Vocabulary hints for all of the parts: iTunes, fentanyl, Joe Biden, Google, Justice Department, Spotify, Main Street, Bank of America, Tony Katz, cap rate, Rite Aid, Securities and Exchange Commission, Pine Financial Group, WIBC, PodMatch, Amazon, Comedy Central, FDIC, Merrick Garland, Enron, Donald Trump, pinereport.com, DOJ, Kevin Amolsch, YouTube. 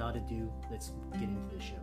Without ado, let's get into the show.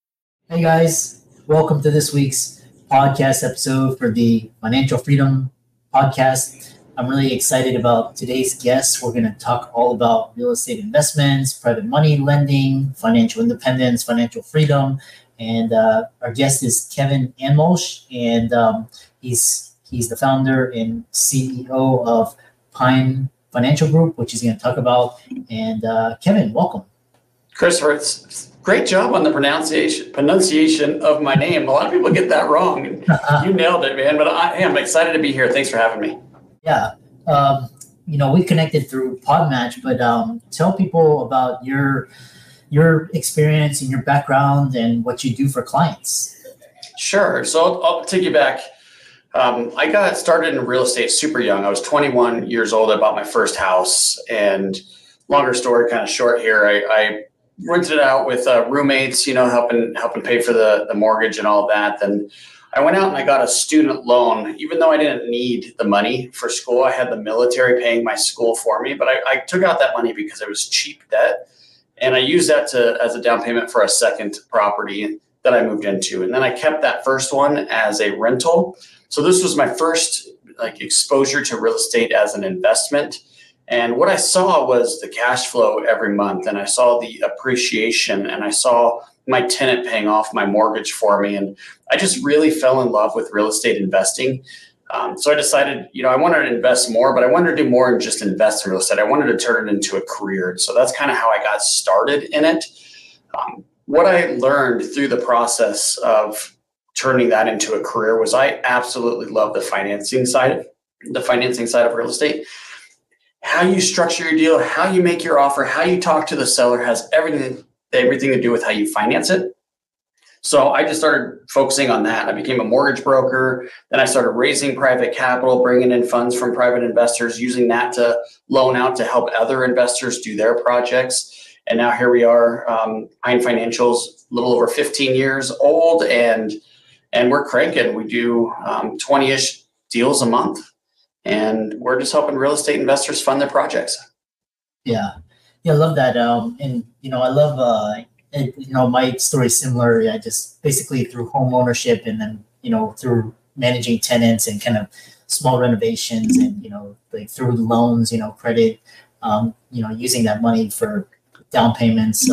Hey guys, welcome to this week's podcast episode for the Financial Freedom Podcast. I'm really excited about today's guest. We're going to talk all about real estate investments, private money lending, financial independence, financial freedom. And our guest is Kevin Amolsch, and he's the founder and CEO of Pine Financial Group, which he's going to talk about. And Kevin, welcome. Christopher, great job on the pronunciation of my name. A lot of people get that wrong. You nailed it, man. But I am excited to be here. Thanks for having me. Yeah. We connected through PodMatch, but tell people about your experience and your background and what you do for clients. Sure. So I'll take you back. I got started in real estate super young. I was 21 years old. I bought my first house. And longer story, kind of short here, I rented it out with roommates, helping pay for the mortgage and all that. Then I went out and I got a student loan, even though I didn't need the money for school. I had the military paying my school for me, but I took out that money because it was cheap debt. And I used that as a down payment for a second property that I moved into. And then I kept that first one as a rental. So this was my first exposure to real estate as an investment. And what I saw was the cash flow every month, and I saw the appreciation, and I saw my tenant paying off my mortgage for me. And I just really fell in love with real estate investing. So I decided, I wanted to invest more, but I wanted to do more than just invest in real estate. I wanted to turn it into a career. So that's kind of how I got started in it. What I learned through the process of turning that into a career was I absolutely love the financing side of real estate. How you structure your deal, how you make your offer, how you talk to the seller has everything to do with how you finance it. So I just started focusing on that. I became a mortgage broker. Then I started raising private capital, bringing in funds from private investors, using that to loan out to help other investors do their projects. And now here we are, Pine Financial's a little over 15 years old, and we're cranking. We do 20-ish deals a month. And we're just helping real estate investors fund their projects. Yeah. Yeah. I love that. I love, my story is similar. I just basically through home ownership and then, through managing tenants and kind of small renovations and, through loans, credit, using that money for down payments.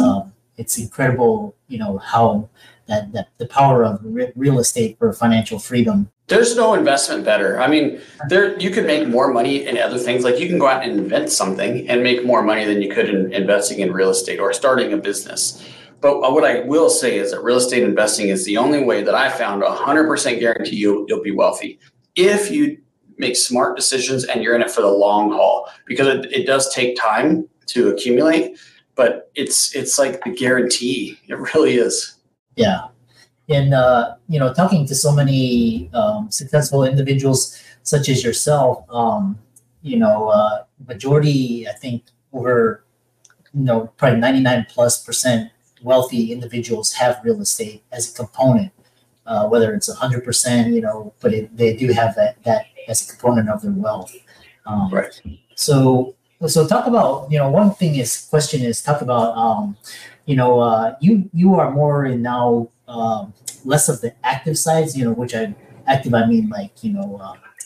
It's incredible, how that the power of real estate for financial freedom. There's no investment better. I mean, you could make more money in other things. Like you can go out and invent something and make more money than you could in investing in real estate or starting a business. But what I will say is that real estate investing is the only way that I found 100% guarantee you'll be wealthy if you make smart decisions and you're in it for the long haul, because it does take time to accumulate, but it's like the guarantee. It really is. Yeah. And, talking to so many successful individuals such as yourself, majority, I think over, probably 99%+ wealthy individuals have real estate as a component, whether it's 100%, but they do have that as a component of their wealth. Right. So talk about, one thing is talk about, you are more in now, less of the active sides, which I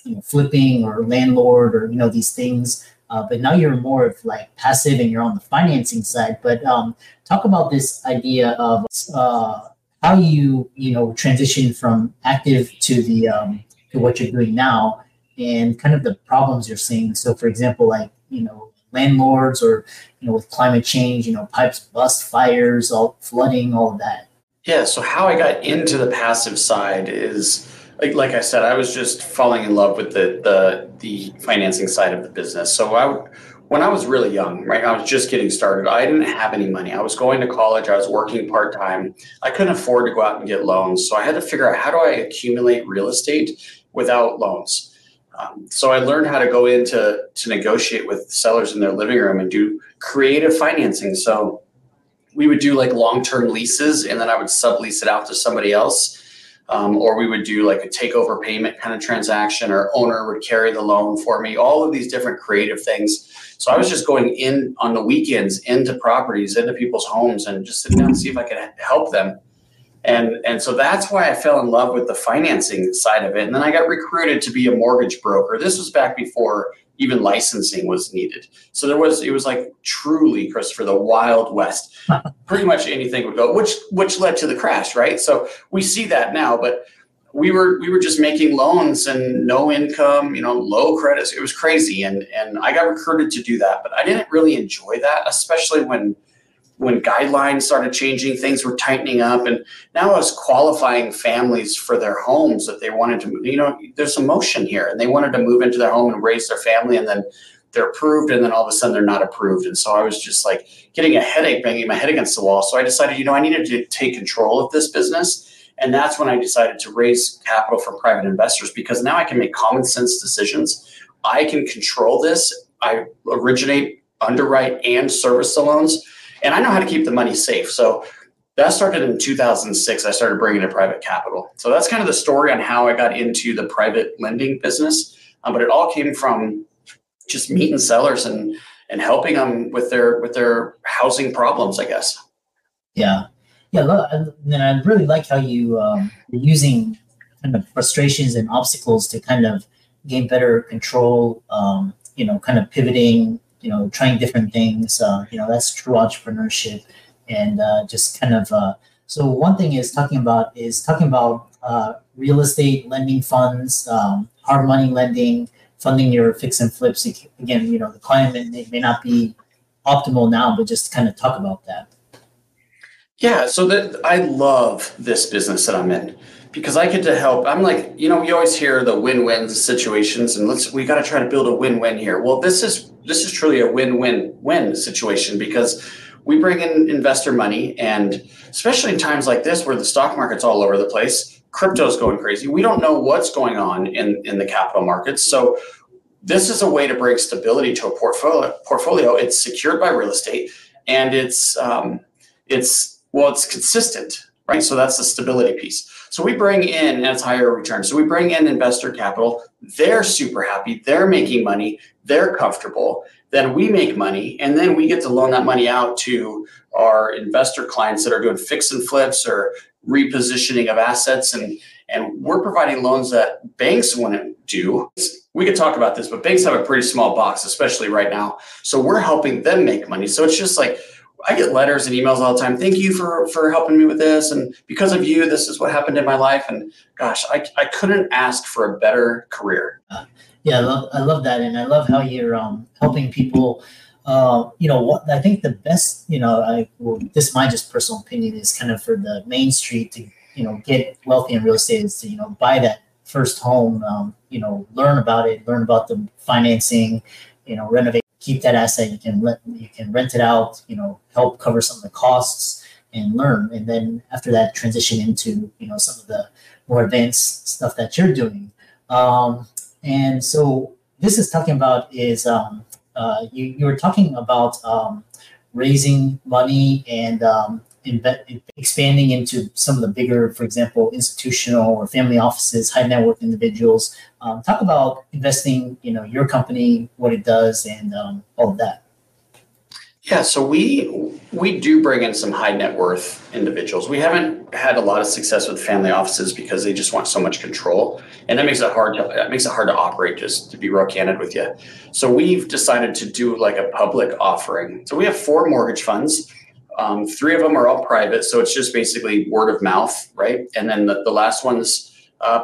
mean flipping or landlord or, these things, But now you're more of like passive and you're on the financing side. But talk about this idea of how you transition from active to the to what you're doing now and kind of the problems you're seeing. So, for example, like, landlords or, with climate change, pipes bust, fires, all flooding, all of that. Yeah. So how I got into the passive side is, like I said, I was just falling in love with the financing side of the business. So when I was really young, right, I was just getting started. I didn't have any money. I was going to college. I was working part-time. I couldn't afford to go out and get loans. So I had to figure out, how do I accumulate real estate without loans? So I learned how to go to negotiate with sellers in their living room and do creative financing. So we would do like long-term leases, and then I would sublease it out to somebody else. Or we would do like a takeover payment kind of transaction, or owner would carry the loan for me, all of these different creative things. So I was just going in on the weekends into properties, into people's homes, and just sitting down and see if I could help them. And so that's why I fell in love with the financing side of it. And then I got recruited to be a mortgage broker. This was back before even licensing was needed. So it was like truly, Christopher, the Wild West. Pretty much anything would go, which led to the crash, right? So we see that now, but we were just making loans and no income, low credits. It was crazy. And I got recruited to do that, but I didn't really enjoy that, especially when guidelines started changing, things were tightening up, and now I was qualifying families for their homes that they wanted to move. There's some motion here, and they wanted to move into their home and raise their family, and then they're approved, and then all of a sudden they're not approved. And so I was just like getting a headache, banging my head against the wall. So I decided, I needed to take control of this business. And that's when I decided to raise capital from private investors, because now I can make common sense decisions. I can control this. I originate, underwrite, and service the loans. And I know how to keep the money safe. So that started in 2006. I started bringing in private capital. So that's kind of the story on how I got into the private lending business. But it all came from just meeting sellers and helping them with their housing problems, I guess. Yeah. Yeah. And I really like how you are using kind of frustrations and obstacles to kind of gain better control, kind of pivoting, trying different things, that's true entrepreneurship. And just kind of, so one thing is talking about real estate lending funds, hard money lending, funding your fix and flips. Again, the climate may not be optimal now, but just kind of talk about that. Yeah, so I love this business that I'm in, because I get to help. I'm like, you always hear the win-win situations, and we got to try to build a win-win here. Well, this is truly a win-win-win situation, because we bring in investor money, and especially in times like this where the stock market's all over the place, crypto's going crazy. We don't know what's going on in the capital markets, so this is a way to bring stability to a portfolio. It's secured by real estate, and it's consistent, right? So that's the stability piece. So we bring in, and it's higher return. So we bring in investor capital. They're super happy. They're making money. They're comfortable. Then we make money. And then we get to loan that money out to our investor clients that are doing fix and flips or repositioning of assets. And we're providing loans that banks wouldn't do. We could talk about this, but banks have a pretty small box, especially right now. So we're helping them make money. So it's just like, I get letters and emails all the time. Thank you for helping me with this. And because of you, this is what happened in my life. And gosh, I couldn't ask for a better career. Yeah, I love that. And I love how you're helping people. I think the best, this is my just personal opinion, is kind of for the Main Street to, get wealthy in real estate is to, buy that first home, learn about it, learn about the financing, renovate. Keep that asset. You can rent it out. Help cover some of the costs and learn. And then after that, transition into some of the more advanced stuff that you're doing. And so this is talking about is you were talking about raising money and expanding into some of the bigger, for example, institutional or family offices, high net worth individuals. Talk about investing, your company, what it does, and all of that. Yeah, so we we do bring in some high net worth individuals. We haven't had a lot of success with family offices because they just want so much control, and that makes it hard to operate, just to be real candid with you. So we've decided to do like a public offering. So we have 4 mortgage funds. 3 of them are all private, so it's just basically word of mouth, right? And then the last one's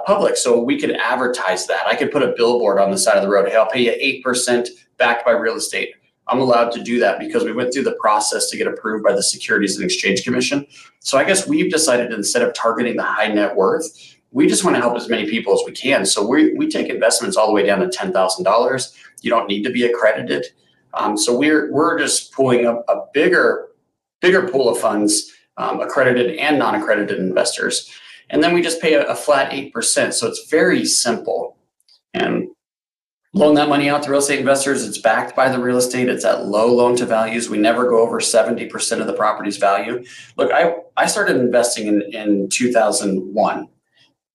public, so we could advertise that. I could put a billboard on the side of the road. Hey, I'll pay you 8% backed by real estate. I'm allowed to do that because we went through the process to get approved by the Securities and Exchange Commission. So I guess we've decided, instead of targeting the high net worth, we just want to help as many people as we can. So we take investments all the way down to $10,000. You don't need to be accredited. So we're just pulling up a bigger pool of funds, accredited and non-accredited investors. And then we just pay a flat 8%. So it's very simple. And loan that money out to real estate investors. It's backed by the real estate. It's at low loan to values. We never go over 70% of the property's value. Look, I started investing in 2001,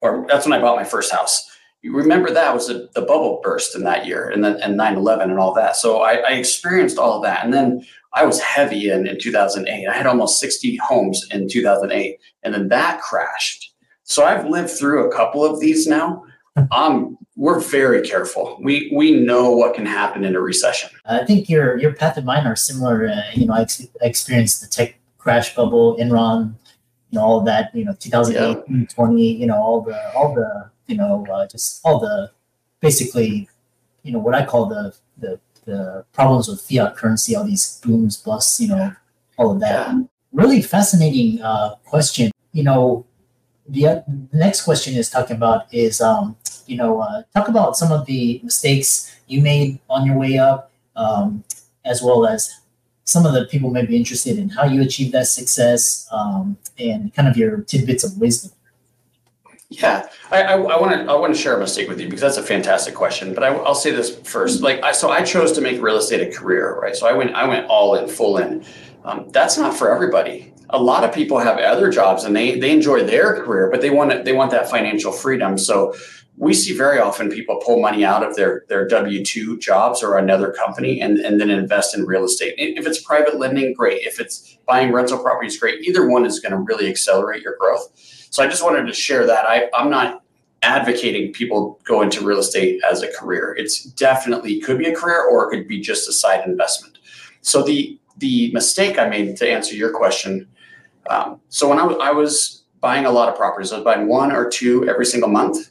or that's when I bought my first house. You remember that was the bubble burst in that year, and then 9/11 and all that. So I experienced all of that. And then I was heavy in 2008. I had almost 60 homes in 2008, and then that crashed. So I've lived through a couple of these now. We're very careful. We know what can happen in a recession. I think your path and mine are similar. I experienced the tech crash bubble, Enron, all of that. 2008, yeah. 2020. All the what I call the problems with fiat currency. All these booms, busts. All of that. Yeah. Really fascinating question. The next question is talking about is talk about some of the mistakes you made on your way up, as well as some of the people may be interested in how you achieved that success, and kind of your tidbits of wisdom. Yeah, I want to share a mistake with you because that's a fantastic question. But I'll say this first, I chose to make real estate a career, right? So I went all in, full in. That's not for everybody. A lot of people have other jobs and they enjoy their career, but they want that financial freedom. So we see very often people pull money out of their W-2 jobs or another company and then invest in real estate. If it's private lending, great. If it's buying rental properties, great. Either one is going to really accelerate your growth. So I just wanted to share that. I'm not advocating people go into real estate as a career. It's definitely could be a career, or it could be just a side investment. So the mistake I made, to answer your question, so when I was buying a lot of properties, I was buying 1 or 2 every single month,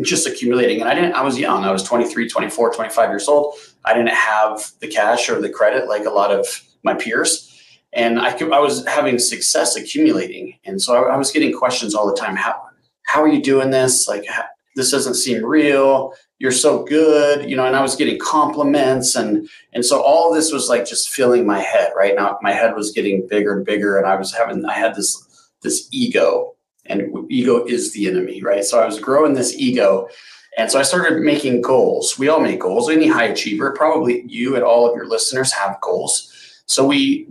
just accumulating. And I was young. I was 23, 24, 25 years old. I didn't have the cash or the credit like a lot of my peers. And I was having success accumulating. And so I was getting questions all the time. How are you doing this? This doesn't seem real. You're so good, and I was getting compliments. And so all this was just filling my head, right? Now my head was getting bigger and bigger, and I had this ego, and ego is the enemy, right? So I was growing this ego. And so I started making goals. We all make goals. Any high achiever, probably you and all of your listeners have goals. So we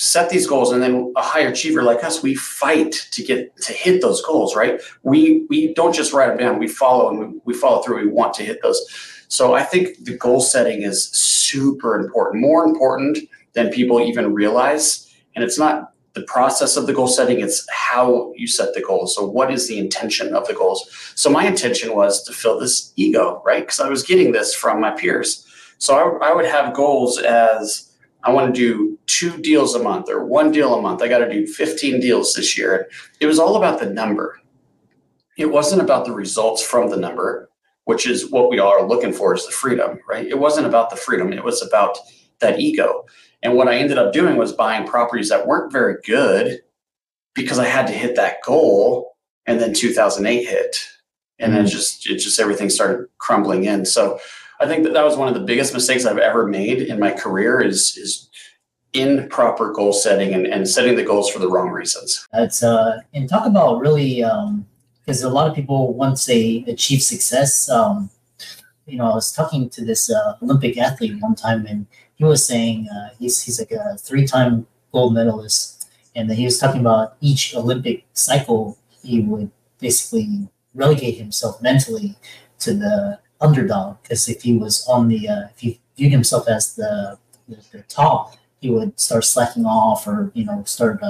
set these goals, and then a high achiever like us, we fight to hit those goals, right? We don't just write them down, we follow, and we follow through. We want to hit those. So I think the goal setting is super important, more important than people even realize. And it's not the process of the goal setting, it's how you set the goals. So what is the intention of the goals? So my intention was to fill this ego, right? Because I was getting this from my peers. So I would have goals as, I want to do 2 deals a month or 1 deal a month. I got to do 15 deals this year. It was all about the number. It wasn't about the results from the number, which is what we all are looking for, is the freedom, right? It wasn't about the freedom. It was about that ego. And what I ended up doing was buying properties that weren't very good because I had to hit that goal. And then 2008 hit, and then it just everything started crumbling in. So I think that was one of the biggest mistakes I've ever made in my career is improper goal setting and setting the goals for the wrong reasons. That's and talk about really, because a lot of people, once they achieve success, I was talking to this Olympic athlete one time, and he was saying he's like a 3-time gold medalist, and then he was talking about each Olympic cycle he would basically relegate himself mentally to the underdog, because if he viewed himself as the top, he would start slacking off or, you know, start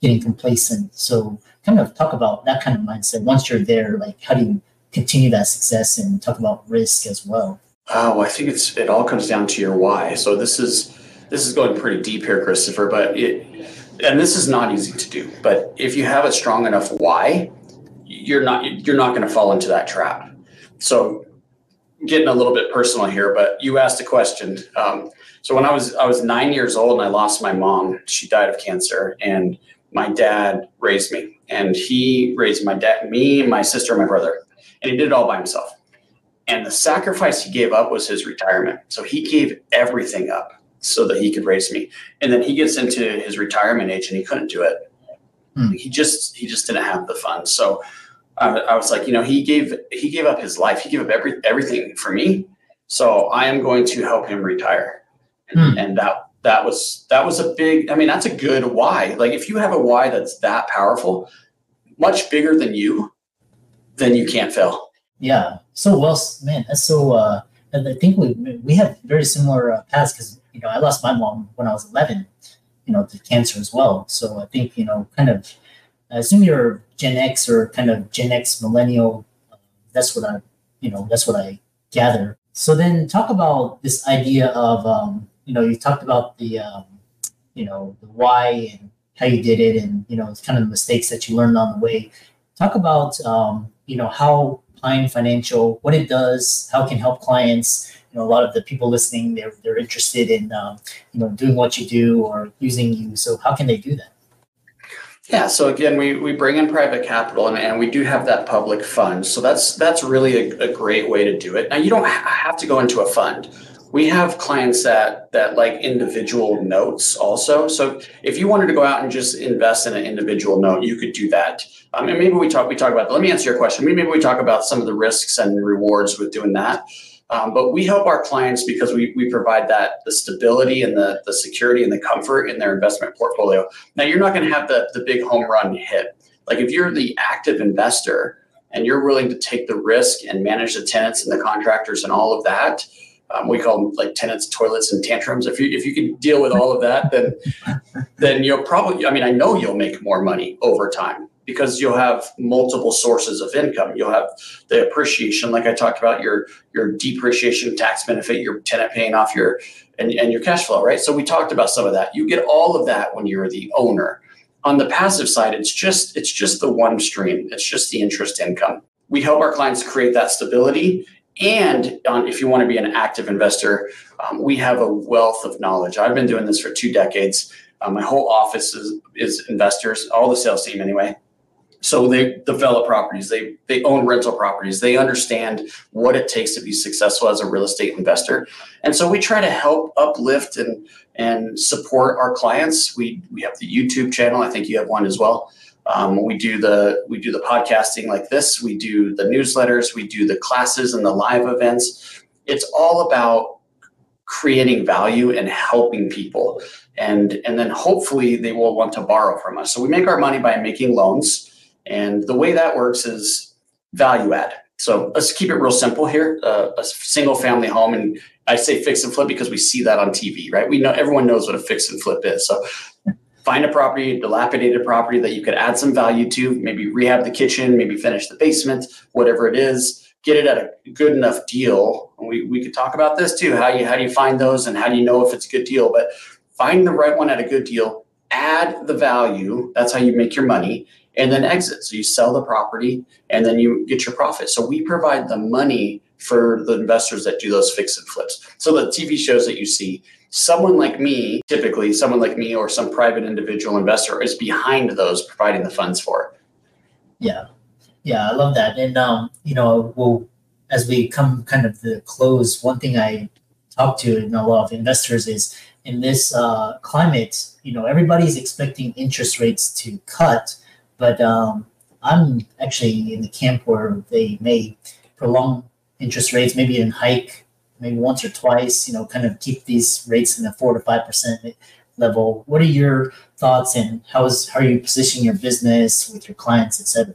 getting complacent. So kind of talk about that kind of mindset. Once you're there, like, how do you continue that success and talk about risk as well? Oh, I think it all comes down to your why. So this is going pretty deep here, Christopher, but and this is not easy to do, but if you have a strong enough why, you're not going to fall into that trap. So getting a little bit personal here, but you asked a question. So when I was 9 years old and I lost my mom, she died of cancer, and my dad raised me, and he raised my dad, me, my sister, and my brother, and he did it all by himself. And the sacrifice he gave up was his retirement. So he gave everything up so that he could raise me. And then he gets into his retirement age and he couldn't do it. He just didn't have the funds. So I was like, you know, he gave up his life. He gave up everything for me. So I am going to help him retire. And that was a big, I mean, that's a good why. Like, if you have a why that's that powerful, much bigger than you, then you can't fail. Yeah. So, well, man, that's so, and I think we have very similar paths, because, you know, I lost my mom when I was 11, you know, to cancer as well. So I think, you know, kind of, I assume you're Gen X or kind of Gen X millennial. That's what I gather. So then talk about this idea of, you know, you talked about the, you know, the why and how you did it, and, you know, kind of the mistakes that you learned on the way. Talk about, you know, how Pine Financial, what it does, how it can help clients. You know, a lot of the people listening, they're interested in, you know, doing what you do or using you. So how can they do that? Yeah. So again, we bring in private capital, and we do have that public fund. So that's really a great way to do it. Now, you don't have to go into a fund. We have clients that like individual notes also. So if you wanted to go out and just invest in an individual note, you could do that. And maybe we talk about, let me answer your question. Maybe we talk about some of the risks and rewards with doing that. But we help our clients because we provide that, the stability and the security and the comfort in their investment portfolio. Now, you're not going to have the big home run hit. Like, if you're the active investor and you're willing to take the risk and manage the tenants and the contractors and all of that, we call them like tenants, toilets, and tantrums. If you can deal with all of that, then you'll probably, I mean, I know you'll make more money over time, because you'll have multiple sources of income. You'll have the appreciation, like I talked about, your depreciation tax benefit, your tenant paying off and your cash flow, right? So we talked about some of that. You get all of that when you're the owner. On the passive side, it's just the one stream. It's just the interest income. We help our clients create that stability. And if you want to be an active investor, we have a wealth of knowledge. I've been doing this for 2 decades. My whole office is investors, all the sales team anyway. So they develop properties, they own rental properties, they understand what it takes to be successful as a real estate investor. And so we try to help uplift and support our clients. We have the YouTube channel. I think you have one as well. We do the podcasting like this. We do the newsletters. We do the classes and the live events. It's all about creating value and helping people. And then hopefully they will want to borrow from us. So we make our money by making loans. And the way that works is value add. So let's keep it real simple here. A single family home, and I say fix and flip because we see that on TV, right? We know, everyone knows what a fix and flip is. So find a property, dilapidated property that you could add some value to, maybe rehab the kitchen, maybe finish the basement, whatever it is, get it at a good enough deal. And we could talk about this too, how do you find those and how do you know if it's a good deal, but find the right one at a good deal, add the value, that's how you make your money, and then exit. So you sell the property and then you get your profit. So we provide the money for the investors that do those fix and flips. So the TV shows that you see, someone like me or some private individual investor is behind those, providing the funds for it. Yeah. Yeah, I love that. And, you know, well, as we come kind of the close, one thing I talk to in a lot of investors is in this climate, you know, everybody's expecting interest rates to cut, but I'm actually in the camp where they may prolong interest rates, maybe even hike maybe once or twice, you know, kind of keep these rates in the 4 to 5% level. What are your thoughts, and how are you positioning your business with your clients, et cetera?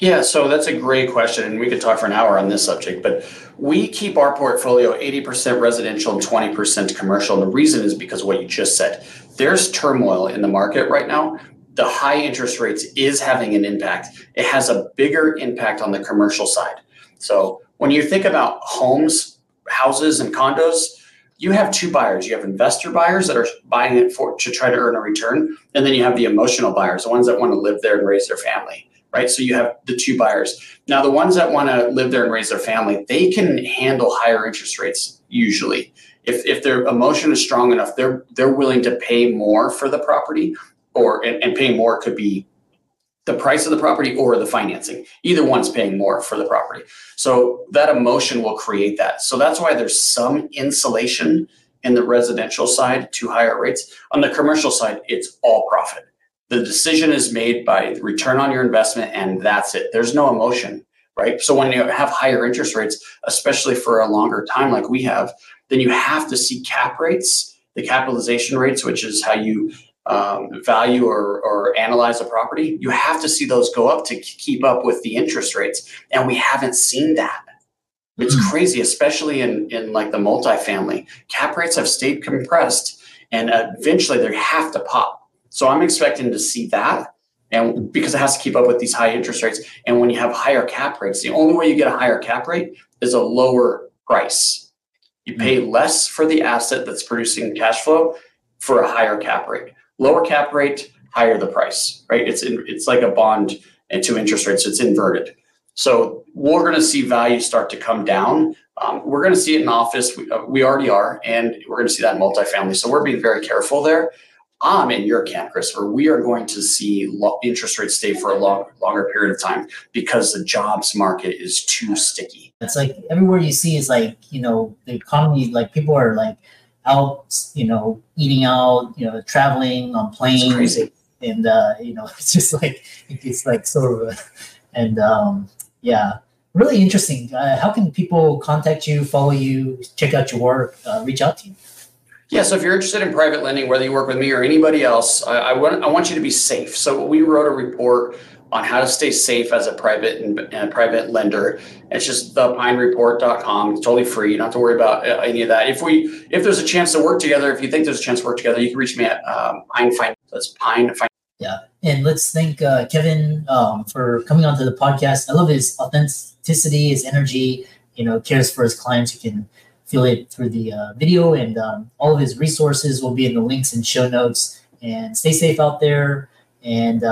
Yeah, so that's a great question, and we could talk for an hour on this subject, but we keep our portfolio 80% residential and 20% commercial. And the reason is because of what you just said. There's turmoil in the market right now. The high interest rates is having an impact. It has a bigger impact on the commercial side. So when you think about homes, houses, and condos, you have two buyers. You have investor buyers that are buying it to try to earn a return, and then you have the emotional buyers, the ones that want to live there and raise their family, right? So you have the two buyers. Now, the ones that want to live there and raise their family, they can handle higher interest rates usually. If their emotion is strong enough, they're willing to pay more for the property, and paying more could be the price of the property or the financing. Either one's paying more for the property. So that emotion will create that. So that's why there's some insulation in the residential side to higher rates. On the commercial side, it's all profit. The decision is made by the return on your investment, and that's it. There's no emotion, right? So when you have higher interest rates, especially for a longer time like we have, then you have to see cap rates, the capitalization rates, which is how you value or analyze a property. You have to see those go up to keep up with the interest rates. And we haven't seen that. It's crazy, especially in like the multifamily. Cap rates have stayed compressed, and eventually they have to pop. So I'm expecting to see that, and because it has to keep up with these high interest rates. And when you have higher cap rates, the only way you get a higher cap rate is a lower price. You pay less for the asset that's producing cash flow for a higher cap rate. Lower cap rate, higher the price, right? It's like a bond and two interest rates. It's inverted. So we're going to see value start to come down. We're going to see it in office. We already are, and we're going to see that in multifamily. So we're being very careful there. I'm in your camp, Christopher. We are going to see interest rates stay for a longer period of time because the jobs market is too sticky. It's like everywhere you see is like, you know, the economy, like people are like, out, you know, eating out, you know, traveling on planes, and you know, it's just like it's like sort of, and yeah, really interesting. How can people contact you, follow you, check out your work, reach out to you? Yeah, so if you're interested in private lending, whether you work with me or anybody else, I want you to be safe. So we wrote a report on how to stay safe as a private lender. It's just the pinereport.com. It's totally free. You don't have to worry about any of that. If there's a chance to work together, if you think there's a chance to work together, you can reach me at Pine Financial. Yeah, and let's thank Kevin for coming onto the podcast. I love his authenticity, his energy. You know, cares for his clients. You can feel it through the video, and all of his resources will be in the links and show notes. And stay safe out there. And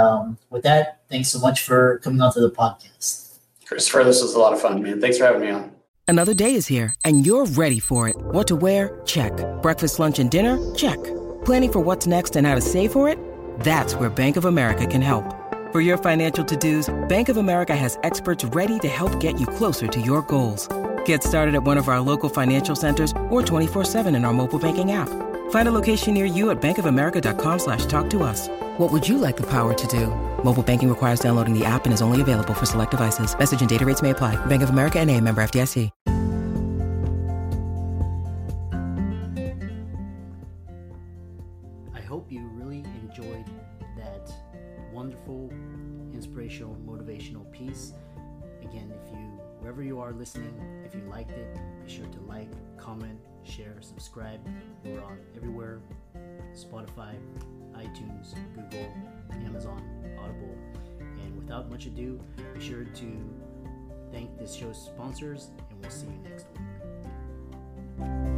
with that, thanks so much for coming on to the podcast. Christopher, this was a lot of fun, man. Thanks for having me on. Another day is here, and you're ready for it. What to wear? Check. Breakfast, lunch, and dinner? Check. Planning for what's next and how to save for it? That's where Bank of America can help. For your financial to-dos, Bank of America has experts ready to help get you closer to your goals. Get started at one of our local financial centers or 24/7 in our mobile banking app. Find a location near you at bankofamerica.com/talktous. What would you like the power to do? Mobile banking requires downloading the app and is only available for select devices. Message and data rates may apply. Bank of America N.A., member FDIC. I hope you really enjoyed that wonderful, inspirational, motivational piece. Again, wherever you are listening, if you liked it, be sure to like, comment, share, subscribe. We're on everywhere: Spotify, iTunes, Google, Amazon, Audible. And without much ado, be sure to thank this show's sponsors, and we'll see you next week.